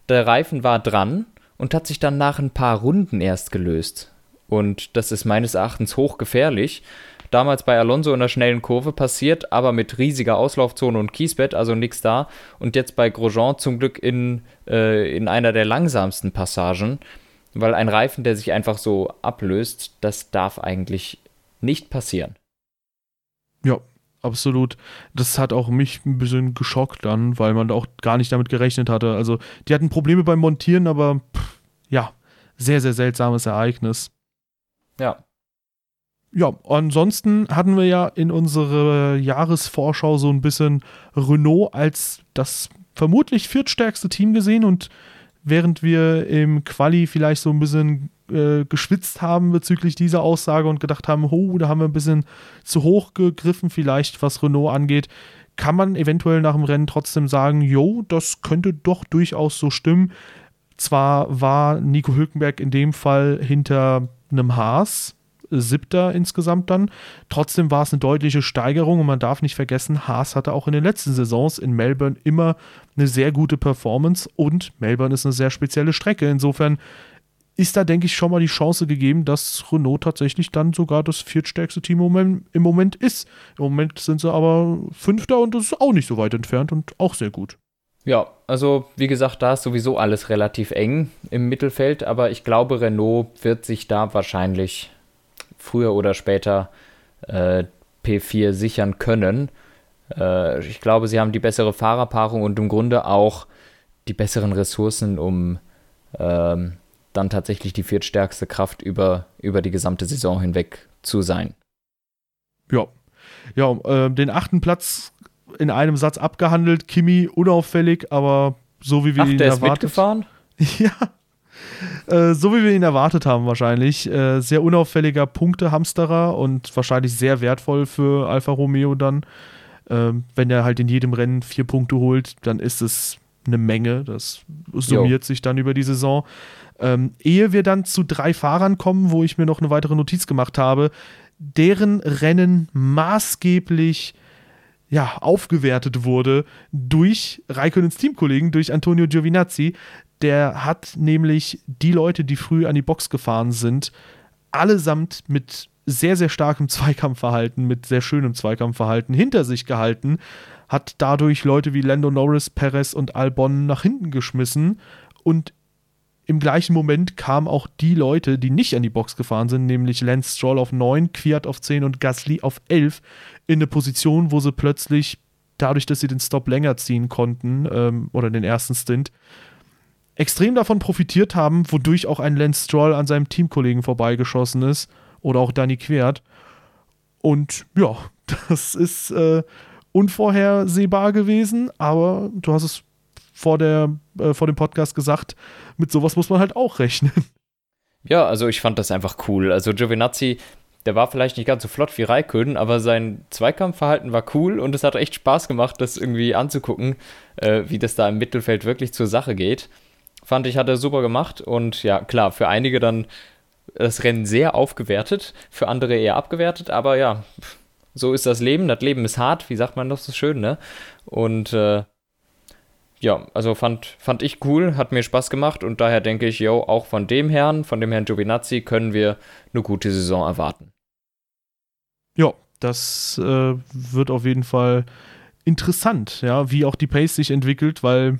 Der Reifen war dran und hat sich dann nach ein paar Runden erst gelöst. Und das ist meines Erachtens hochgefährlich. Damals bei Alonso in der schnellen Kurve passiert, aber mit riesiger Auslaufzone und Kiesbett, also nichts da. Und jetzt bei Grosjean zum Glück in einer der langsamsten Passagen, weil ein Reifen, der sich einfach so ablöst, das darf eigentlich nicht passieren. Ja. Absolut. Das hat auch mich ein bisschen geschockt dann, weil man da auch gar nicht damit gerechnet hatte. Also die hatten Probleme beim Montieren, aber ja, sehr, sehr seltsames Ereignis. Ja. Ja, ansonsten hatten wir ja in unserer Jahresvorschau so ein bisschen Renault als das vermutlich viertstärkste Team gesehen und während wir im Quali vielleicht so ein bisschen geschwitzt haben bezüglich dieser Aussage und gedacht haben, da haben wir ein bisschen zu hoch gegriffen vielleicht, was Renault angeht, kann man eventuell nach dem Rennen trotzdem sagen, das könnte doch durchaus so stimmen. Zwar war Nico Hülkenberg in dem Fall hinter einem Haas, 7. insgesamt dann, trotzdem war es eine deutliche Steigerung und man darf nicht vergessen, Haas hatte auch in den letzten Saisons in Melbourne immer eine sehr gute Performance und Melbourne ist eine sehr spezielle Strecke, insofern ist da, denke ich, schon mal die Chance gegeben, dass Renault tatsächlich dann sogar das viertstärkste Team im Moment ist. Im Moment sind sie aber 5. und das ist auch nicht so weit entfernt und auch sehr gut. Ja, also wie gesagt, da ist sowieso alles relativ eng im Mittelfeld, aber ich glaube, Renault wird sich da wahrscheinlich früher oder später P4 sichern können. Ich glaube, sie haben die bessere Fahrerpaarung und im Grunde auch die besseren Ressourcen, um dann tatsächlich die viertstärkste Kraft über die gesamte Saison hinweg zu sein. Ja, den 8. Platz in einem Satz abgehandelt. Kimi unauffällig, aber so wie wir ihn erwartet haben. Der ist mitgefahren? Ja, so wie wir ihn erwartet haben wahrscheinlich. Sehr unauffälliger Punktehamsterer und wahrscheinlich sehr wertvoll für Alfa Romeo dann. Wenn er halt in jedem Rennen 4 Punkte holt, dann ist es eine Menge. Das summiert sich dann über die Saison. Ehe wir dann zu 3 Fahrern kommen, wo ich mir noch eine weitere Notiz gemacht habe, deren Rennen maßgeblich aufgewertet wurde durch Räikkönens Teamkollegen, durch Antonio Giovinazzi. Der hat nämlich die Leute, die früh an die Box gefahren sind, allesamt mit sehr, sehr starkem Zweikampfverhalten, mit sehr schönem Zweikampfverhalten hinter sich gehalten, hat dadurch Leute wie Lando Norris, Perez und Albon nach hinten geschmissen und im gleichen Moment kamen auch die Leute, die nicht an die Box gefahren sind, nämlich Lance Stroll auf 9, Kvyat auf 10 und Gasly auf 11, in eine Position, wo sie plötzlich, dadurch, dass sie den Stop länger ziehen konnten, oder den ersten Stint, extrem davon profitiert haben, wodurch auch ein Lance Stroll an seinem Teamkollegen vorbeigeschossen ist oder auch Daniil Kvyat. Und ja, das ist unvorhersehbar gewesen, aber du hast es vor dem Podcast gesagt, mit sowas muss man halt auch rechnen. Ja, also ich fand das einfach cool. Also Giovinazzi, der war vielleicht nicht ganz so flott wie Räikkönen, aber sein Zweikampfverhalten war cool und es hat echt Spaß gemacht, das irgendwie anzugucken, wie das da im Mittelfeld wirklich zur Sache geht. Fand ich, hat er super gemacht und ja, klar, für einige dann das Rennen sehr aufgewertet, für andere eher abgewertet, aber ja, so ist das Leben ist hart, wie sagt man doch so schön, ne? Und ja, also fand ich cool, hat mir Spaß gemacht und daher denke ich, yo, auch von dem Herrn Giovinazzi, können wir eine gute Saison erwarten. Ja, das wird auf jeden Fall interessant, ja, wie auch die Pace sich entwickelt, weil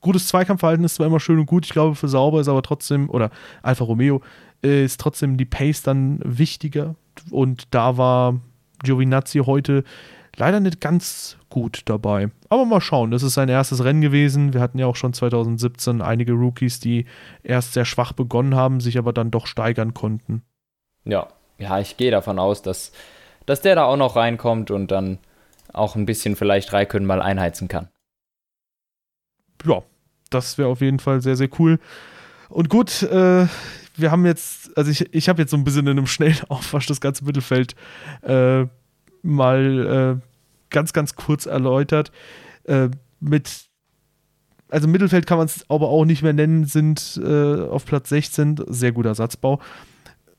gutes Zweikampfverhalten ist zwar immer schön und gut, ich glaube für Sauber ist aber trotzdem, oder Alfa Romeo, ist trotzdem die Pace dann wichtiger und da war Giovinazzi heute leider nicht ganz gut dabei. Aber mal schauen, das ist sein erstes Rennen gewesen. Wir hatten ja auch schon 2017 einige Rookies, die erst sehr schwach begonnen haben, sich aber dann doch steigern konnten. Ja, ich gehe davon aus, dass der da auch noch reinkommt und dann auch ein bisschen vielleicht Räikkönen mal einheizen kann. Ja, das wäre auf jeden Fall sehr, sehr cool. Und gut, wir haben jetzt, also ich habe jetzt so ein bisschen in einem schnellen Aufwasch das ganze Mittelfeld mal ganz, ganz kurz erläutert. Also Mittelfeld kann man es aber auch nicht mehr nennen, sind auf Platz 16, sehr guter Satzbau.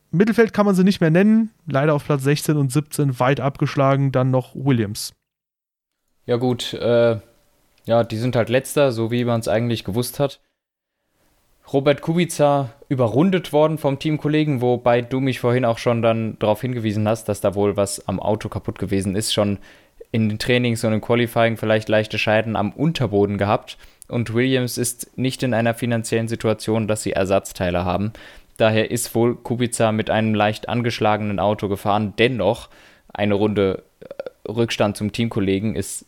Mittelfeld kann man sie nicht mehr nennen, leider auf Platz 16 und 17 weit abgeschlagen, dann noch Williams. Ja gut, ja, die sind halt letzter, so wie man es eigentlich gewusst hat. Robert Kubica überrundet worden vom Teamkollegen, wobei du mich vorhin auch schon dann darauf hingewiesen hast, dass da wohl was am Auto kaputt gewesen ist, schon in den Trainings und im Qualifying vielleicht leichte Scheiden am Unterboden gehabt und Williams ist nicht in einer finanziellen Situation, dass sie Ersatzteile haben. Daher ist wohl Kubica mit einem leicht angeschlagenen Auto gefahren, dennoch eine Runde Rückstand zum Teamkollegen ist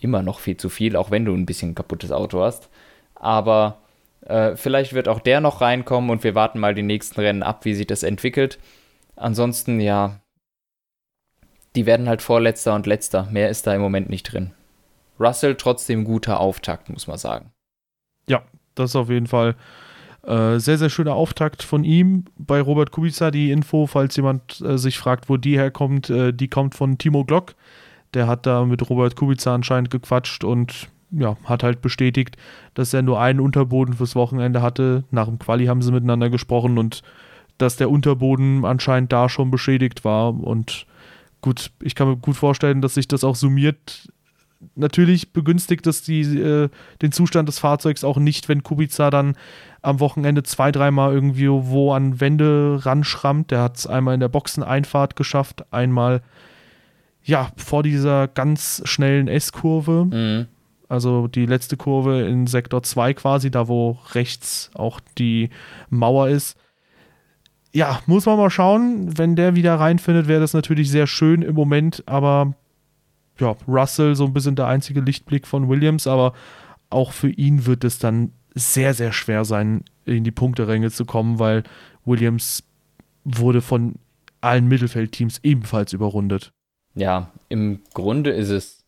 immer noch viel zu viel, auch wenn du ein bisschen kaputtes Auto hast, aber vielleicht wird auch der noch reinkommen und wir warten mal die nächsten Rennen ab, wie sich das entwickelt. Ansonsten, ja, die werden halt Vorletzter und Letzter. Mehr ist da im Moment nicht drin. Russell trotzdem guter Auftakt, muss man sagen. Ja, das ist auf jeden Fall sehr, sehr schöner Auftakt von ihm. Bei Robert Kubica die Info, falls jemand sich fragt, wo die herkommt, die kommt von Timo Glock. Der hat da mit Robert Kubica anscheinend gequatscht und ja, hat halt bestätigt, dass er nur einen Unterboden fürs Wochenende hatte. Nach dem Quali haben sie miteinander gesprochen und dass der Unterboden anscheinend da schon beschädigt war. Und gut, ich kann mir gut vorstellen, dass sich das auch summiert. Natürlich begünstigt das den Zustand des Fahrzeugs auch nicht, wenn Kubica dann am Wochenende 2-3 Mal irgendwie wo an Wände ranschrammt. Der hat es einmal in der Boxeneinfahrt geschafft, einmal ja vor dieser ganz schnellen S-Kurve. Mhm. Also die letzte Kurve in Sektor 2 quasi, da wo rechts auch die Mauer ist. Ja, muss man mal schauen. Wenn der wieder reinfindet, wäre das natürlich sehr schön im Moment. Aber ja, Russell so ein bisschen der einzige Lichtblick von Williams. Aber auch für ihn wird es dann sehr, sehr schwer sein, in die Punkteränge zu kommen, weil Williams wurde von allen Mittelfeldteams ebenfalls überrundet. Ja, im Grunde ist es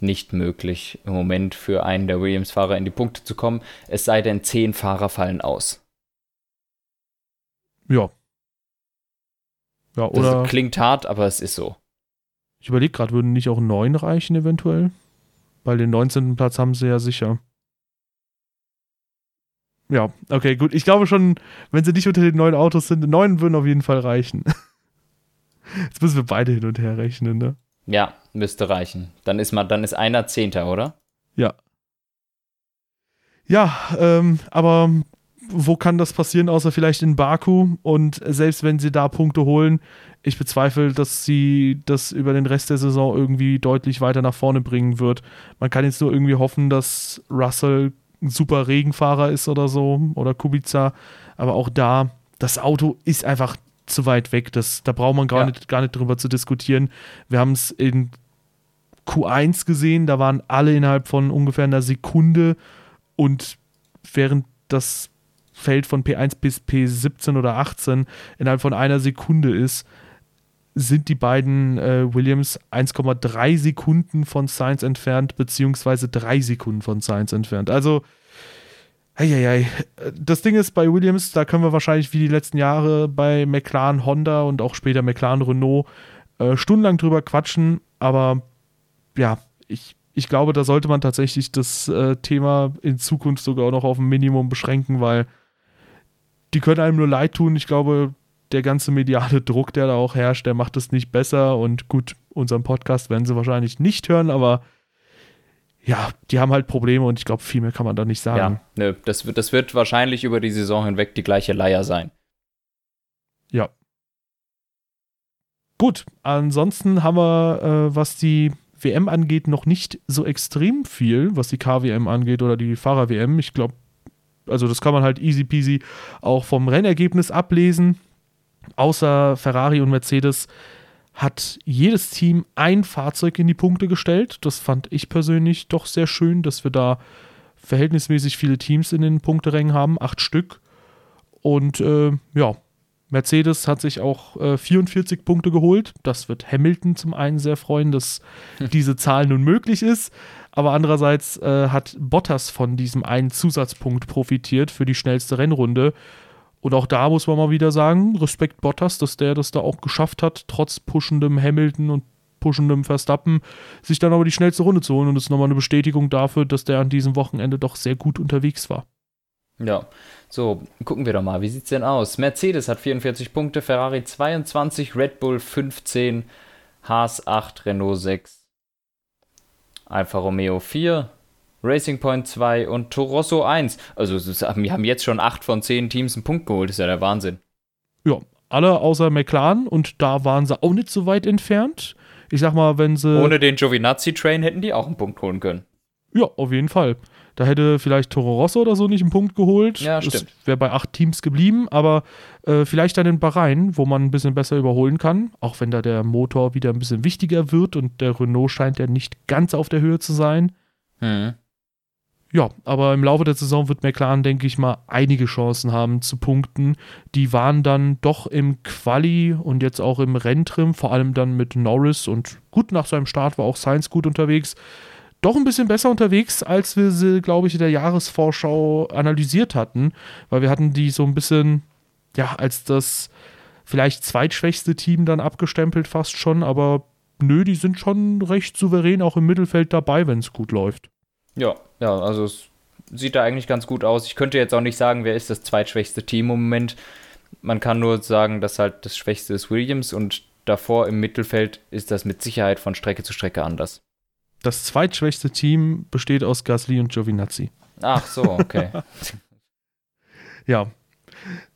nicht möglich, im Moment für einen der Williams-Fahrer in die Punkte zu kommen, es sei denn, 10 Fahrer fallen aus. Ja, oder das klingt hart, aber es ist so. Ich überlege gerade, würden nicht auch 9 reichen eventuell? Weil den 19. Platz haben sie ja sicher. Ja, okay, gut. Ich glaube schon, wenn sie nicht unter den 9 Autos sind, 9 würden auf jeden Fall reichen. Jetzt müssen wir beide hin und her rechnen, ne? Ja, müsste reichen. Dann ist einer 10., oder? Ja. Ja, aber wo kann das passieren, außer vielleicht in Baku? Und selbst wenn sie da Punkte holen, ich bezweifle, dass sie das über den Rest der Saison irgendwie deutlich weiter nach vorne bringen wird. Man kann jetzt nur irgendwie hoffen, dass Russell ein super Regenfahrer ist oder so, oder Kubica. Aber auch da, das Auto ist einfach zu weit weg, da braucht man gar nicht drüber zu diskutieren. Wir haben es in Q1 gesehen, da waren alle innerhalb von ungefähr einer Sekunde und während das Feld von P1 bis P17 oder 18 innerhalb von einer Sekunde ist, sind die beiden Williams 1,3 Sekunden von Sainz entfernt, beziehungsweise 3 Sekunden von Sainz entfernt. Also, das Ding ist, bei Williams, da können wir wahrscheinlich wie die letzten Jahre bei McLaren, Honda und auch später McLaren, Renault stundenlang drüber quatschen, aber ja, ich glaube, da sollte man tatsächlich das Thema in Zukunft sogar noch auf ein Minimum beschränken, weil die können einem nur leid tun. Ich glaube, der ganze mediale Druck, der da auch herrscht, der macht es nicht besser. Und gut, unseren Podcast werden sie wahrscheinlich nicht hören, aber ja, die haben halt Probleme und ich glaube, viel mehr kann man da nicht sagen. Ja, nö, das wird wahrscheinlich über die Saison hinweg die gleiche Leier sein. Ja. Gut, ansonsten haben wir, was die WM angeht, noch nicht so extrem viel, was die KWM angeht oder die Fahrer-WM. Ich glaube, also das kann man halt easy peasy auch vom Rennergebnis ablesen. Außer Ferrari und Mercedes hat jedes Team ein Fahrzeug in die Punkte gestellt. Das fand ich persönlich doch sehr schön, dass wir da verhältnismäßig viele Teams in den Punkterängen haben, 8 Stück. Und Mercedes hat sich auch 44 Punkte geholt. Das wird Hamilton zum einen sehr freuen, dass diese Zahl nun möglich ist. Aber andererseits hat Bottas von diesem einen Zusatzpunkt profitiert für die schnellste Rennrunde. Und auch da muss man mal wieder sagen, Respekt Bottas, dass der das da auch geschafft hat, trotz puschendem Hamilton und puschendem Verstappen, sich dann aber die schnellste Runde zu holen. Und das ist nochmal eine Bestätigung dafür, dass der an diesem Wochenende doch sehr gut unterwegs war. Ja, so, gucken wir doch mal, wie sieht's denn aus? Mercedes hat 44 Punkte, Ferrari 22, Red Bull 15, Haas 8, Renault 6, Alfa Romeo 4, Racing Point 2 und Toro Rosso 1. Also wir haben jetzt schon 8 von 10 Teams einen Punkt geholt, ist ja der Wahnsinn. Ja, alle außer McLaren und da waren sie auch nicht so weit entfernt. Ich sag mal, wenn sie... Ohne den Giovinazzi-Train hätten die auch einen Punkt holen können. Ja, auf jeden Fall. Da hätte vielleicht Toro Rosso oder so nicht einen Punkt geholt. Ja, stimmt. Das wäre bei 8 Teams geblieben, aber vielleicht dann in Bahrain, wo man ein bisschen besser überholen kann, auch wenn da der Motor wieder ein bisschen wichtiger wird und der Renault scheint ja nicht ganz auf der Höhe zu sein. Hm. Ja, aber im Laufe der Saison wird McLaren, denke ich mal, einige Chancen haben zu punkten. Die waren dann doch im Quali und jetzt auch im Renntrim, vor allem dann mit Norris und gut nach seinem Start war auch Sainz gut unterwegs. Doch ein bisschen besser unterwegs, als wir sie, glaube ich, in der Jahresvorschau analysiert hatten, weil wir hatten die so ein bisschen, ja, als das vielleicht zweitschwächste Team dann abgestempelt fast schon, aber nö, die sind schon recht souverän auch im Mittelfeld dabei, wenn es gut läuft. Ja, also es sieht da eigentlich ganz gut aus. Ich könnte jetzt auch nicht sagen, wer ist das zweitschwächste Team im Moment. Man kann nur sagen, dass halt das Schwächste ist Williams und davor im Mittelfeld ist das mit Sicherheit von Strecke zu Strecke anders. Das zweitschwächste Team besteht aus Gasly und Giovinazzi. Ach so, okay. Ja.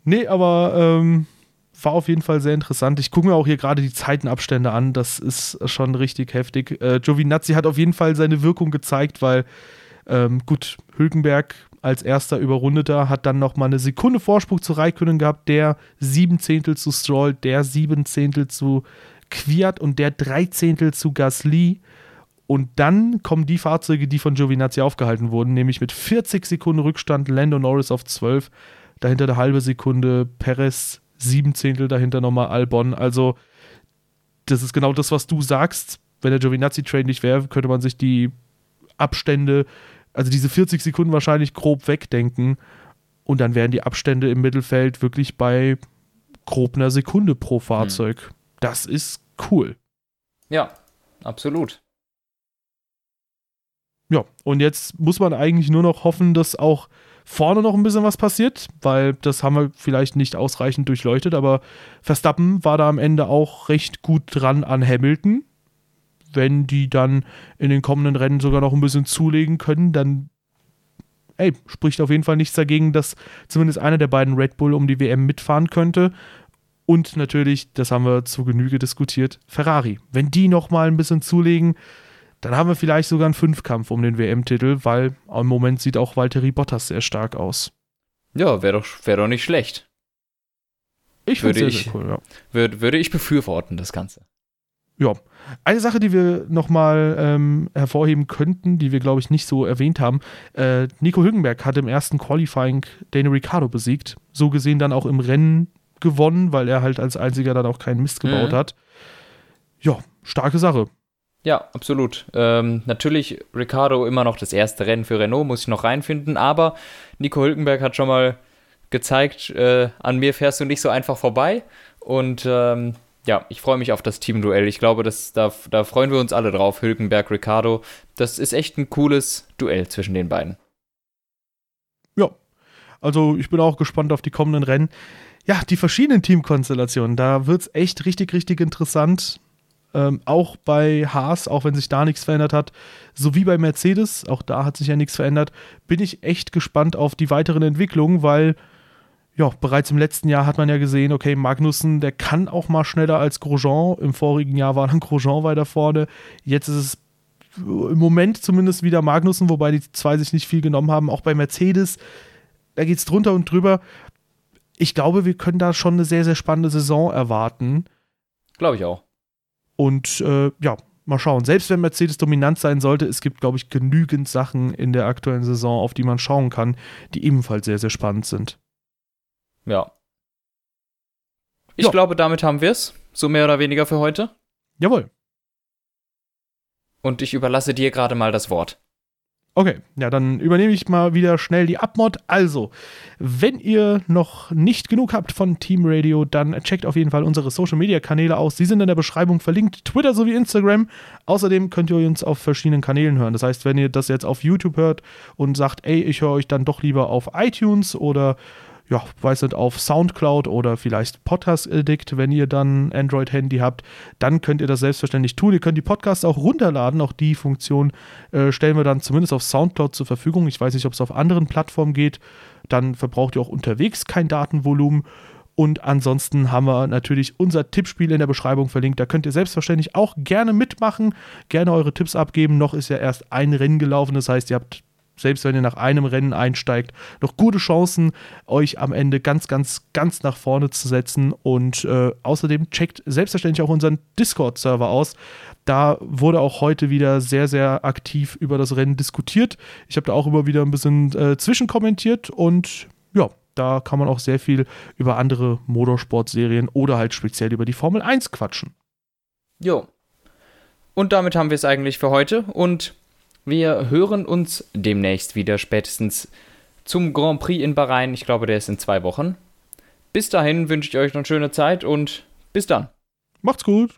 Nee, aber war auf jeden Fall sehr interessant. Ich gucke mir auch hier gerade die Zeitenabstände an. Das ist schon richtig heftig. Giovinazzi hat auf jeden Fall seine Wirkung gezeigt, weil gut, Hülkenberg als erster Überrundeter hat dann nochmal eine Sekunde Vorsprung zu Räikkönen gehabt, der 7 Zehntel zu Stroll, der 7 Zehntel zu Kvyat und der 3 Zehntel zu Gasly. Und dann kommen die Fahrzeuge, die von Giovinazzi aufgehalten wurden, nämlich mit 40 Sekunden Rückstand Lando Norris auf 12, dahinter eine halbe Sekunde Perez, 7 Zehntel dahinter nochmal Albon. Also das ist genau das, was du sagst. Wenn der Giovinazzi-Train nicht wäre, könnte man sich die Abstände, also diese 40 Sekunden wahrscheinlich grob wegdenken und dann wären die Abstände im Mittelfeld wirklich bei grob einer Sekunde pro Fahrzeug. Das ist cool. Ja, absolut. Ja, und jetzt muss man eigentlich nur noch hoffen, dass auch vorne noch ein bisschen was passiert, weil das haben wir vielleicht nicht ausreichend durchleuchtet, aber Verstappen war da am Ende auch recht gut dran an Hamilton. Wenn die dann in den kommenden Rennen sogar noch ein bisschen zulegen können, dann spricht auf jeden Fall nichts dagegen, dass zumindest einer der beiden Red Bull um die WM mitfahren könnte. Und natürlich, das haben wir zu Genüge diskutiert, Ferrari. Wenn die nochmal ein bisschen zulegen, dann haben wir vielleicht sogar einen Fünfkampf um den WM-Titel, weil im Moment sieht auch Valtteri Bottas sehr stark aus. Ja, wär doch nicht schlecht. Ich finde es sehr cool, ja. Würde ich befürworten, das Ganze. Ja. Eine Sache, die wir nochmal hervorheben könnten, die wir, glaube ich, nicht so erwähnt haben. Nico Hülkenberg hat im ersten Qualifying Daniel Ricciardo besiegt. So gesehen dann auch im Rennen gewonnen, weil er halt als einziger dann auch keinen Mist gebaut hat. Ja, starke Sache. Ja, absolut. Natürlich Ricciardo immer noch das erste Rennen für Renault, muss ich noch reinfinden, aber Nico Hülkenberg hat schon mal gezeigt, an mir fährst du nicht so einfach vorbei und ja, ich freue mich auf das Teamduell. Ich glaube, da freuen wir uns alle drauf, Hülkenberg, Ricciardo. Das ist echt ein cooles Duell zwischen den beiden. Ja, also ich bin auch gespannt auf die kommenden Rennen. Ja, die verschiedenen Teamkonstellationen, da wird es echt richtig, richtig interessant. Auch bei Haas, auch wenn sich da nichts verändert hat, sowie bei Mercedes, auch da hat sich ja nichts verändert, bin ich echt gespannt auf die weiteren Entwicklungen, weil ja, bereits im letzten Jahr hat man ja gesehen, okay, Magnussen, der kann auch mal schneller als Grosjean. Im vorigen Jahr war dann Grosjean weiter vorne. Jetzt ist es im Moment zumindest wieder Magnussen, wobei die zwei sich nicht viel genommen haben. Auch bei Mercedes, da geht es drunter und drüber. Ich glaube, wir können da schon eine sehr, sehr spannende Saison erwarten. Glaube ich auch. Und ja, mal schauen. Selbst wenn Mercedes dominant sein sollte, es gibt, glaube ich, genügend Sachen in der aktuellen Saison, auf die man schauen kann, die ebenfalls sehr, sehr spannend sind. Ja. Ich glaube, damit haben wir es. So mehr oder weniger für heute. Jawohl. Und ich überlasse dir gerade mal das Wort. Okay, ja, dann übernehme ich mal wieder schnell die Abmod. Also, wenn ihr noch nicht genug habt von Team Radio, dann checkt auf jeden Fall unsere Social-Media-Kanäle aus. Die sind in der Beschreibung verlinkt, Twitter sowie Instagram. Außerdem könnt ihr uns auf verschiedenen Kanälen hören. Das heißt, wenn ihr das jetzt auf YouTube hört und sagt, ey, ich höre euch dann doch lieber auf iTunes oder ja, weiß nicht, auf Soundcloud oder vielleicht Podcast Addict, wenn ihr dann Android-Handy habt, dann könnt ihr das selbstverständlich tun. Ihr könnt die Podcasts auch runterladen, auch die Funktion stellen wir dann zumindest auf Soundcloud zur Verfügung. Ich weiß nicht, ob es auf anderen Plattformen geht, dann verbraucht ihr auch unterwegs kein Datenvolumen. Und ansonsten haben wir natürlich unser Tippspiel in der Beschreibung verlinkt. Da könnt ihr selbstverständlich auch gerne mitmachen, gerne eure Tipps abgeben. Noch ist ja erst ein Rennen gelaufen, das heißt, ihr habt, selbst wenn ihr nach einem Rennen einsteigt, noch gute Chancen, euch am Ende ganz, ganz, ganz nach vorne zu setzen. Und außerdem checkt selbstverständlich auch unseren Discord-Server aus. Da wurde auch heute wieder sehr, sehr aktiv über das Rennen diskutiert. Ich habe da auch immer wieder ein bisschen zwischenkommentiert. Und ja, da kann man auch sehr viel über andere Motorsportserien oder halt speziell über die Formel 1 quatschen. Jo. Und damit haben wir es eigentlich für heute. Und wir hören uns demnächst wieder, spätestens zum Grand Prix in Bahrain. Ich glaube, der ist in 2 Wochen. Bis dahin wünsche ich euch noch eine schöne Zeit und bis dann. Macht's gut.